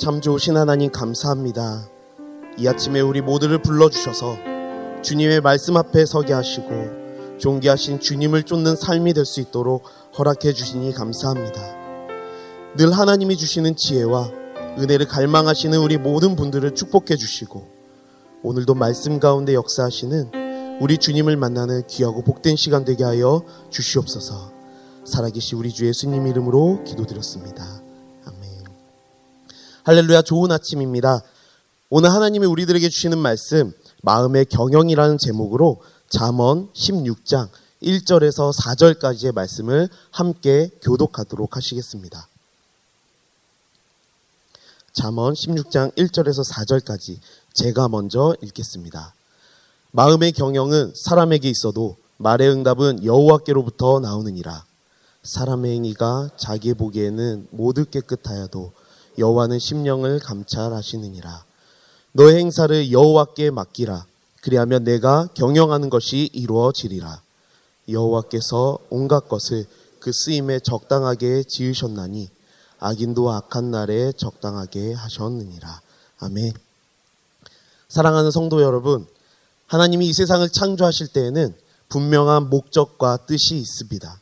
참 좋으신 하나님 감사합니다. 이 아침에 우리 모두를 불러주셔서 주님의 말씀 앞에 서게 하시고 존귀하신 주님을 쫓는 삶이 될 수 있도록 허락해 주시니 감사합니다. 늘 하나님이 주시는 지혜와 은혜를 갈망하시는 우리 모든 분들을 축복해 주시고 오늘도 말씀 가운데 역사하시는 우리 주님을 만나는 귀하고 복된 시간 되게 하여 주시옵소서. 살아계신 우리 주 예수님 이름으로 기도드렸습니다. 아멘. 할렐루야. 좋은 아침입니다. 오늘 하나님이 우리들에게 주시는 말씀, 마음의 경영이라는 제목으로 잠언 16장 1절에서 4절까지의 말씀을 함께 교독하도록 하시겠습니다. 잠언 16장 1절에서 4절까지 제가 먼저 읽겠습니다. 마음의 경영은 사람에게 있어도 말의 응답은 여호와께로부터 나오느니라. 사람의 행위가 자기 보기에는 모두 깨끗하여도 여호와는 심령을 감찰하시느니라. 너의 행사를 여호와께 맡기라. 그리하면 내가 경영하는 것이 이루어지리라. 여호와께서 온갖 것을 그 쓰임에 적당하게 지으셨나니 악인도 악한 날에 적당하게 하셨느니라. 아멘. 사랑하는 성도 여러분, 하나님이 이 세상을 창조하실 때에는 분명한 목적과 뜻이 있습니다.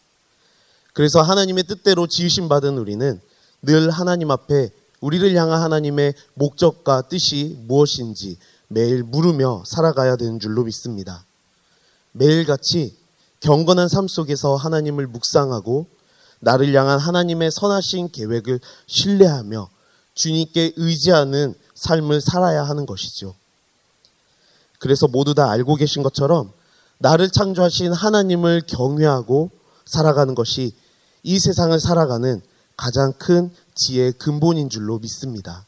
그래서 하나님의 뜻대로 지으심 받은 우리는 늘 하나님 앞에 우리를 향한 하나님의 목적과 뜻이 무엇인지 매일 물으며 살아가야 되는 줄로 믿습니다. 매일같이 경건한 삶 속에서 하나님을 묵상하고 나를 향한 하나님의 선하신 계획을 신뢰하며 주님께 의지하는 삶을 살아야 하는 것이죠. 그래서 모두 다 알고 계신 것처럼 나를 창조하신 하나님을 경외하고 살아가는 것이 이 세상을 살아가는 가장 큰 지혜의 근본인 줄로 믿습니다.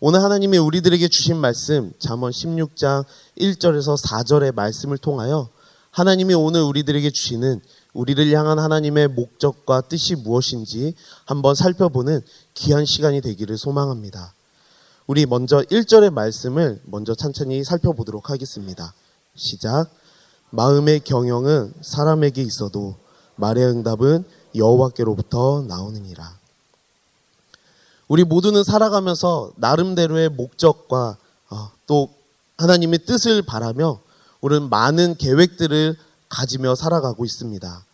오늘 하나님이 우리들에게 주신 말씀, 잠언 16장 1절에서 4절의 말씀을 통하여 하나님이 오늘 우리들에게 주시는 우리를 향한 하나님의 목적과 뜻이 무엇인지 한번 살펴보는 귀한 시간이 되기를 소망합니다. 우리 먼저 1절의 말씀을 찬찬히 살펴보도록 하겠습니다. 시작. 마음의 경영은 사람에게 있어도 말의 응답은 여호와께로부터 나오느니라. 우리 모두는 살아가면서 나름대로의 목적과 또 하나님의 뜻을 바라며 우리는 많은 계획들을 가지며 살아가고 있습니다.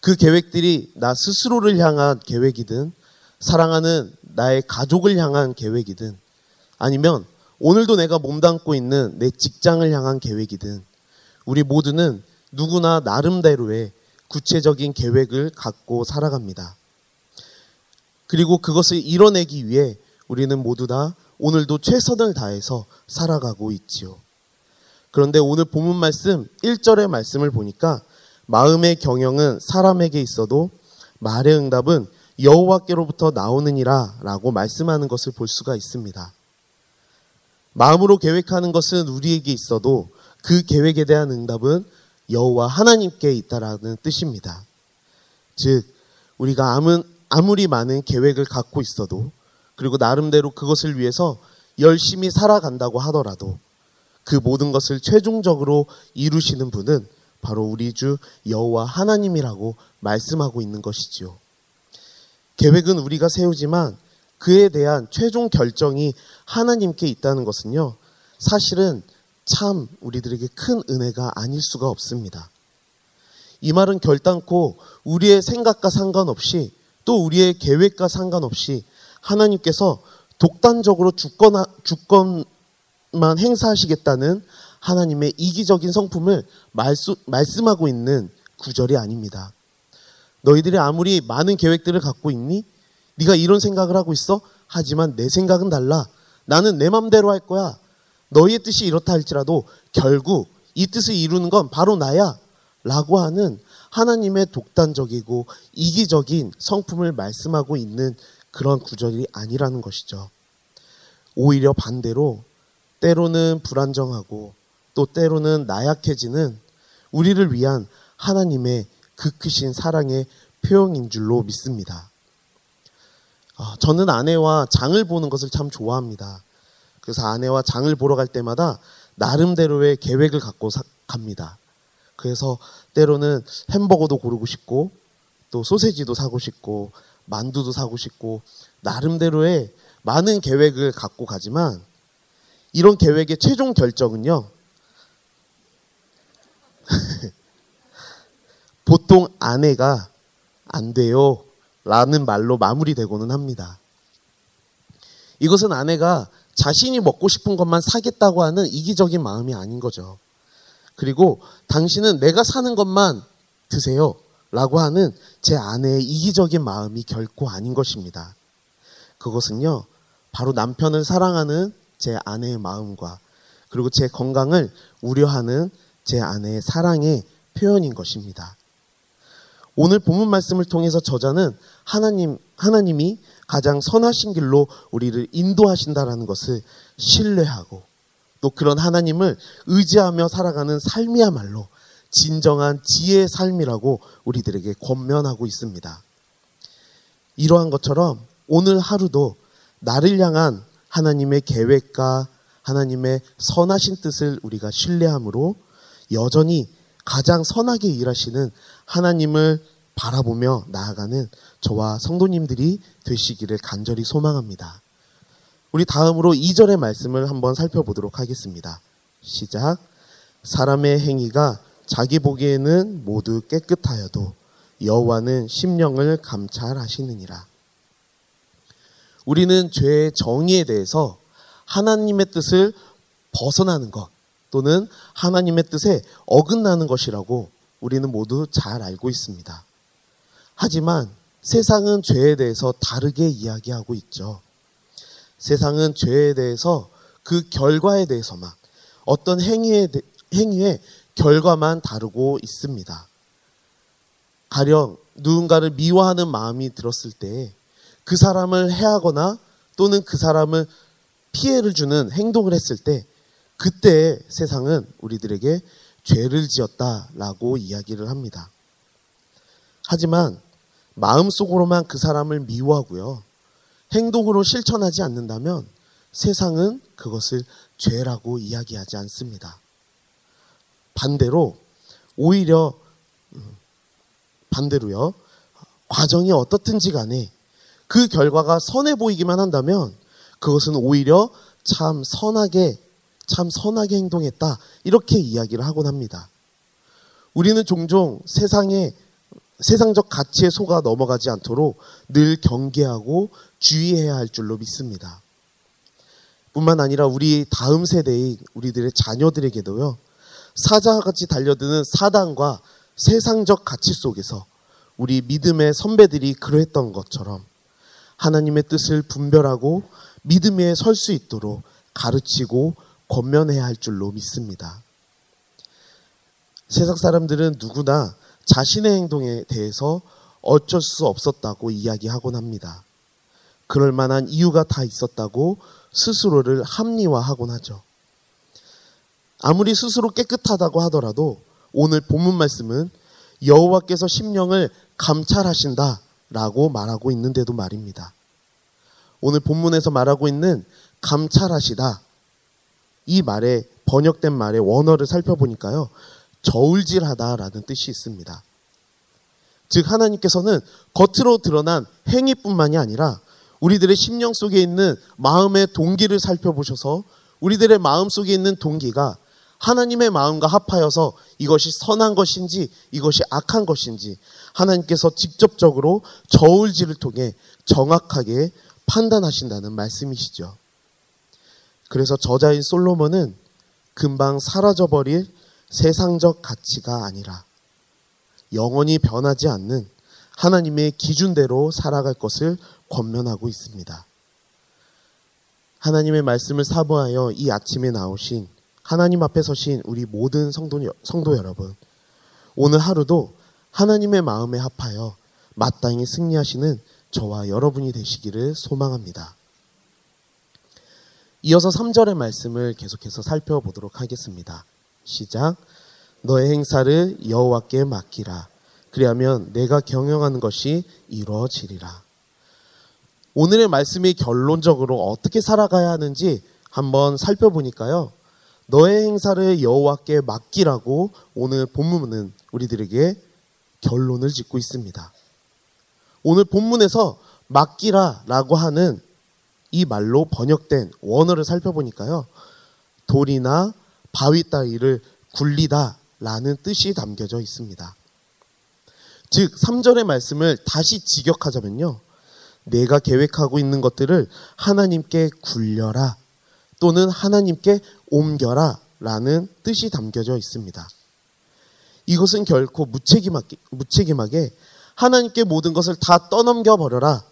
그 계획들이 나 스스로를 향한 계획이든 사랑하는 나의 가족을 향한 계획이든 아니면 오늘도 내가 몸담고 있는 내 직장을 향한 계획이든 우리 모두는 누구나 나름대로의 구체적인 계획을 갖고 살아갑니다. 그리고 그것을 이뤄내기 위해 우리는 모두 다 오늘도 최선을 다해서 살아가고 있지요. 그런데 오늘 본문 말씀 1절의 말씀을 보니까 마음의 경영은 사람에게 있어도 말의 응답은 여호와께로부터 나오느니라 라고 말씀하는 것을 볼 수가 있습니다. 마음으로 계획하는 것은 우리에게 있어도 그 계획에 대한 응답은 여호와 하나님께 있다라는 뜻입니다. 즉 우리가 아무리 많은 계획을 갖고 있어도 그리고 나름대로 그것을 위해서 열심히 살아간다고 하더라도 그 모든 것을 최종적으로 이루시는 분은 바로 우리 주 여호와 하나님이라고 말씀하고 있는 것이지요. 계획은 우리가 세우지만 그에 대한 최종 결정이 하나님께 있다는 것은요, 사실은 참 우리들에게 큰 은혜가 아닐 수가 없습니다. 이 말은 결단코 우리의 생각과 상관없이 또 우리의 계획과 상관없이 하나님께서 독단적으로 주권만 행사하시겠다는 하나님의 이기적인 성품을 말씀하고 있는 구절이 아닙니다. 너희들이 아무리 많은 계획들을 갖고 있니? 네가 이런 생각을 하고 있어? 하지만 내 생각은 달라. 나는 내 맘대로 할 거야. 너희의 뜻이 이렇다 할지라도 결국 이 뜻을 이루는 건 바로 나야 라고 하는 하나님의 독단적이고 이기적인 성품을 말씀하고 있는 그런 구절이 아니라는 것이죠. 오히려 반대로 때로는 불안정하고 또 때로는 나약해지는 우리를 위한 하나님의 그 크신 사랑의 표현인 줄로 믿습니다. 저는 아내와 장을 보는 것을 참 좋아합니다. 그래서 아내와 장을 보러 갈 때마다 나름대로의 계획을 갖고 갑니다. 그래서 때로는 햄버거도 고르고 싶고 또 소세지도 사고 싶고 만두도 사고 싶고 나름대로의 많은 계획을 갖고 가지만 이런 계획의 최종 결정은요. 보통 아내가 안 돼요 라는 말로 마무리되고는 합니다. 이것은 아내가 자신이 먹고 싶은 것만 사겠다고 하는 이기적인 마음이 아닌 거죠. 그리고 당신은 내가 사는 것만 드세요 라고 하는 제 아내의 이기적인 마음이 결코 아닌 것입니다. 그것은요, 바로 남편을 사랑하는 제 아내의 마음과 그리고 제 건강을 우려하는 제 아내의 사랑의 표현인 것입니다. 오늘 본문 말씀을 통해서 저자는 하나님이 가장 선하신 길로 우리를 인도하신다라는 것을 신뢰하고 또 그런 하나님을 의지하며 살아가는 삶이야말로 진정한 지혜의 삶이라고 우리들에게 권면하고 있습니다. 이러한 것처럼 오늘 하루도 나를 향한 하나님의 계획과 하나님의 선하신 뜻을 우리가 신뢰함으로 여전히 가장 선하게 일하시는 하나님을 바라보며 나아가는 저와 성도님들이 되시기를 간절히 소망합니다. 우리 다음으로 2절의 말씀을 한번 살펴보도록 하겠습니다. 시작. 사람의 행위가 자기 보기에는 모두 깨끗하여도 여호와는 심령을 감찰하시느니라. 우리는 죄의 정의에 대해서 하나님의 뜻을 벗어나는 것 또는 하나님의 뜻에 어긋나는 것이라고 우리는 모두 잘 알고 있습니다. 하지만 세상은 죄에 대해서 다르게 이야기하고 있죠. 세상은 죄에 대해서 그 결과에 대해서만 어떤 행위의 결과만 다루고 있습니다. 가령 누군가를 미워하는 마음이 들었을 때 그 사람을 해하거나 또는 그 사람을 피해를 주는 행동을 했을 때 그때 세상은 우리들에게 죄를 지었다라고 이야기를 합니다. 하지만 마음속으로만 그 사람을 미워하고요. 행동으로 실천하지 않는다면 세상은 그것을 죄라고 이야기하지 않습니다. 반대로요. 과정이 어떻든지 간에 그 결과가 선해 보이기만 한다면 그것은 오히려 참 선하게 행동했다. 이렇게 이야기를 하곤 합니다. 우리는 종종 세상적 가치에 속아 넘어가지 않도록 늘 경계하고 주의해야 할 줄로 믿습니다. 뿐만 아니라 우리 다음 세대인 우리들의 자녀들에게도요. 사자와 같이 달려드는 사단과 세상적 가치 속에서 우리 믿음의 선배들이 그러했던 것처럼 하나님의 뜻을 분별하고 믿음에 설 수 있도록 가르치고 권면해야 할 줄로 믿습니다. 세상 사람들은 누구나 자신의 행동에 대해서 어쩔 수 없었다고 이야기하곤 합니다. 그럴 만한 이유가 다 있었다고 스스로를 합리화하곤 하죠. 아무리 스스로 깨끗하다고 하더라도 오늘 본문 말씀은 여호와께서 심령을 감찰하신다라고 말하고 있는데도 말입니다. 오늘 본문에서 말하고 있는 감찰하시다 이 말에 번역된 말의 원어를 살펴보니까요. 저울질하다라는 뜻이 있습니다. 즉 하나님께서는 겉으로 드러난 행위뿐만이 아니라 우리들의 심령 속에 있는 마음의 동기를 살펴보셔서 우리들의 마음 속에 있는 동기가 하나님의 마음과 합하여서 이것이 선한 것인지 이것이 악한 것인지 하나님께서 직접적으로 저울질을 통해 정확하게 판단하신다는 말씀이시죠. 그래서 저자인 솔로몬은 금방 사라져버릴 세상적 가치가 아니라 영원히 변하지 않는 하나님의 기준대로 살아갈 것을 권면하고 있습니다. 하나님의 말씀을 사모하여 이 아침에 나오신 하나님 앞에 서신 우리 모든 성도 여러분, 오늘 하루도 하나님의 마음에 합하여 마땅히 승리하시는 저와 여러분이 되시기를 소망합니다. 이어서 3절의 말씀을 계속해서 살펴보도록 하겠습니다. 시작. 너의 행사를 여호와께 맡기라. 그리하면 내가 경영하는 것이 이루어지리라. 오늘의 말씀이 결론적으로 어떻게 살아가야 하는지 한번 살펴보니까요. 너의 행사를 여호와께 맡기라고 오늘 본문은 우리들에게 결론을 짓고 있습니다. 오늘 본문에서 맡기라라고 하는 이 말로 번역된 원어를 살펴보니까요. 돌이나 바위 따위를 굴리다 라는 뜻이 담겨져 있습니다. 즉 3절의 말씀을 다시 직역하자면요. 내가 계획하고 있는 것들을 하나님께 굴려라 또는 하나님께 옮겨라 라는 뜻이 담겨져 있습니다. 이것은 결코 무책임하게 하나님께 모든 것을 다 떠넘겨버려라.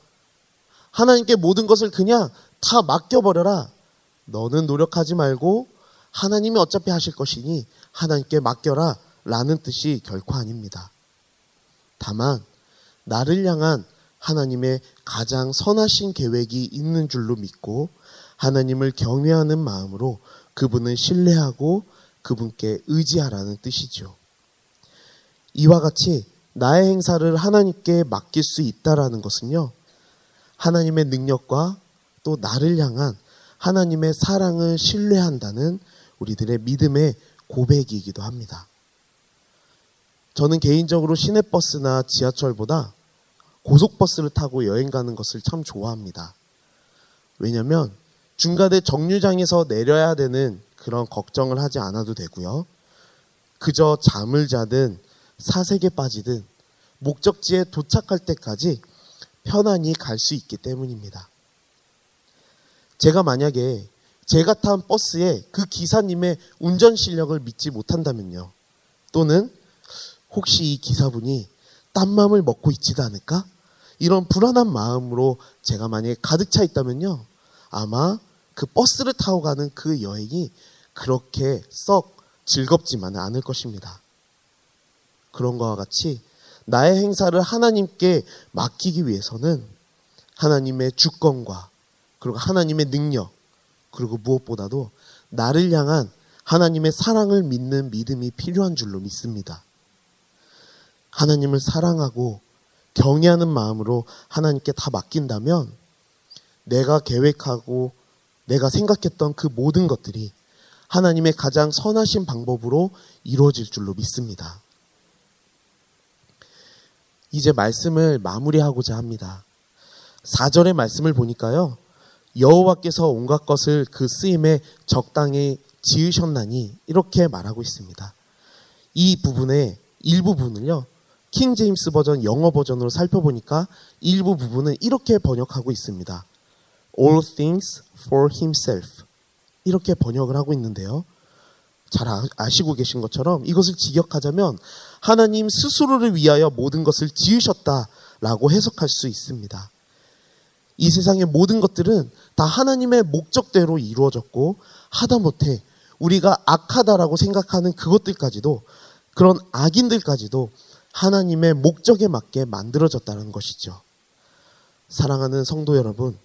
하나님께 모든 것을 그냥 다 맡겨버려라. 너는 노력하지 말고 하나님이 어차피 하실 것이니 하나님께 맡겨라 라는 뜻이 결코 아닙니다. 다만 나를 향한 하나님의 가장 선하신 계획이 있는 줄로 믿고 하나님을 경외하는 마음으로 그분을 신뢰하고 그분께 의지하라는 뜻이죠. 이와 같이 나의 행사를 하나님께 맡길 수 있다라는 것은요. 하나님의 능력과 또 나를 향한 하나님의 사랑을 신뢰한다는 우리들의 믿음의 고백이기도 합니다. 저는 개인적으로 시내버스나 지하철보다 고속버스를 타고 여행 가는 것을 참 좋아합니다. 왜냐하면 중간에 정류장에서 내려야 되는 그런 걱정을 하지 않아도 되고요. 그저 잠을 자든 사색에 빠지든 목적지에 도착할 때까지 편안히 갈 수 있기 때문입니다. 제가 만약에 제가 탄 버스에 그 기사님의 운전 실력을 믿지 못한다면요. 또는 혹시 이 기사분이 딴 맘을 먹고 있지도 않을까? 이런 불안한 마음으로 제가 만약에 가득 차 있다면요. 아마 그 버스를 타고 가는 그 여행이 그렇게 썩 즐겁지만은 않을 것입니다. 그런 것과 같이 나의 행사를 하나님께 맡기기 위해서는 하나님의 주권과 그리고 하나님의 능력 그리고 무엇보다도 나를 향한 하나님의 사랑을 믿는 믿음이 필요한 줄로 믿습니다. 하나님을 사랑하고 경외하는 마음으로 하나님께 다 맡긴다면 내가 계획하고 내가 생각했던 그 모든 것들이 하나님의 가장 선하신 방법으로 이루어질 줄로 믿습니다. 이제 말씀을 마무리하고자 합니다. 4절의 말씀을 보니까요. 여호와께서 온갖 것을 그 쓰임에 적당히 지으셨나니 이렇게 말하고 있습니다. 이 부분의 일부분을요. 킹 제임스 버전 영어 버전으로 살펴보니까 일부 부분은 이렇게 번역하고 있습니다. All things for himself 이렇게 번역을 하고 있는데요. 잘 아시고 계신 것처럼 이것을 직역하자면 하나님 스스로를 위하여 모든 것을 지으셨다라고 해석할 수 있습니다. 이 세상의 모든 것들은 다 하나님의 목적대로 이루어졌고 하다못해 우리가 악하다라고 생각하는 그것들까지도 그런 악인들까지도 하나님의 목적에 맞게 만들어졌다는 것이죠. 사랑하는 성도 여러분,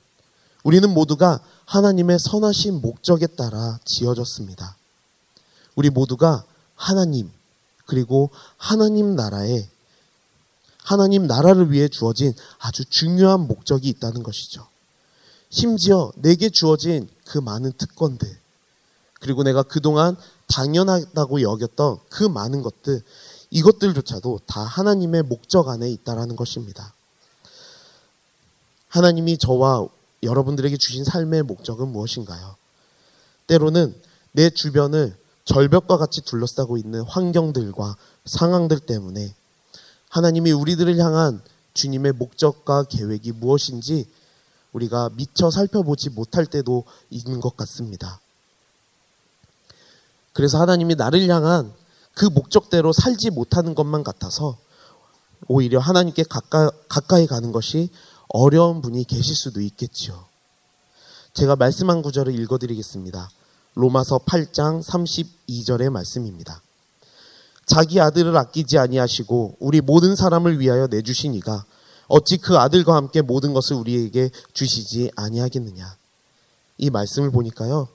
우리는 모두가 하나님의 선하신 목적에 따라 지어졌습니다. 우리 모두가 하나님 그리고 하나님 나라를 위해 주어진 아주 중요한 목적이 있다는 것이죠. 심지어 내게 주어진 그 많은 특권들 그리고 내가 그동안 당연하다고 여겼던 그 많은 것들 이것들조차도 다 하나님의 목적 안에 있다라는 것입니다. 하나님이 저와 여러분들에게 주신 삶의 목적은 무엇인가요? 때로는 내 주변을 절벽과 같이 둘러싸고 있는 환경들과 상황들 때문에 하나님이 우리들을 향한 주님의 목적과 계획이 무엇인지 우리가 미처 살펴보지 못할 때도 있는 것 같습니다. 그래서 하나님이 나를 향한 그 목적대로 살지 못하는 것만 같아서 오히려 하나님께 가까이 가는 것이 어려운 분이 계실 수도 있겠지요. 제가 말씀한 구절을 읽어드리겠습니다. 로마서 8장 32절의 말씀입니다. 자기 아들을 아끼지 아니하시고 우리 모든 사람을 위하여 내주신 이가 어찌 그 아들과 함께 모든 것을 우리에게 주시지 아니하겠느냐. 이 말씀을 보니까요.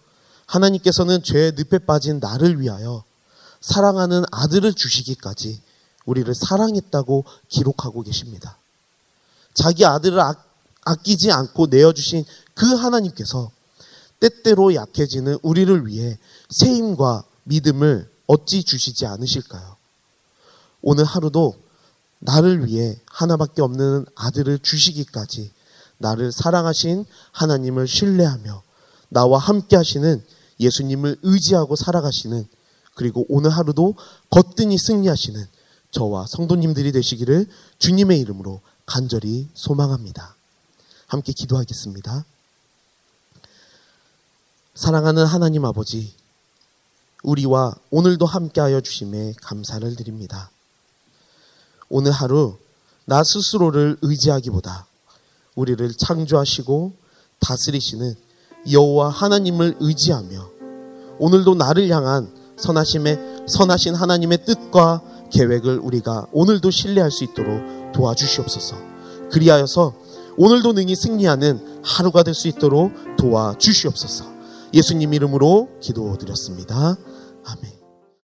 하나님께서는 죄의 늪에 빠진 나를 위하여 사랑하는 아들을 주시기까지 우리를 사랑했다고 기록하고 계십니다. 자기 아들을 아끼지 않고 내어주신 그 하나님께서 때때로 약해지는 우리를 위해 새 힘과 믿음을 어찌 주시지 않으실까요? 오늘 하루도 나를 위해 하나밖에 없는 아들을 주시기까지 나를 사랑하신 하나님을 신뢰하며 나와 함께 하시는 예수님을 의지하고 살아가시는, 그리고 오늘 하루도 거뜬히 승리하시는 저와 성도님들이 되시기를 주님의 이름으로 간절히 소망합니다. 함께 기도하겠습니다. 사랑하는 하나님 아버지, 우리와 오늘도 함께하여 주심에 감사를 드립니다. 오늘 하루 나 스스로를 의지하기보다 우리를 창조하시고 다스리시는 여호와 하나님을 의지하며 오늘도 나를 향한 선하신 하나님의 뜻과 계획을 우리가 오늘도 신뢰할 수 있도록 도와주시옵소서. 그리하여서 오늘도 능히 승리하는 하루가 될 수 있도록 도와주시옵소서. 예수님 이름으로 기도드렸습니다. 아멘.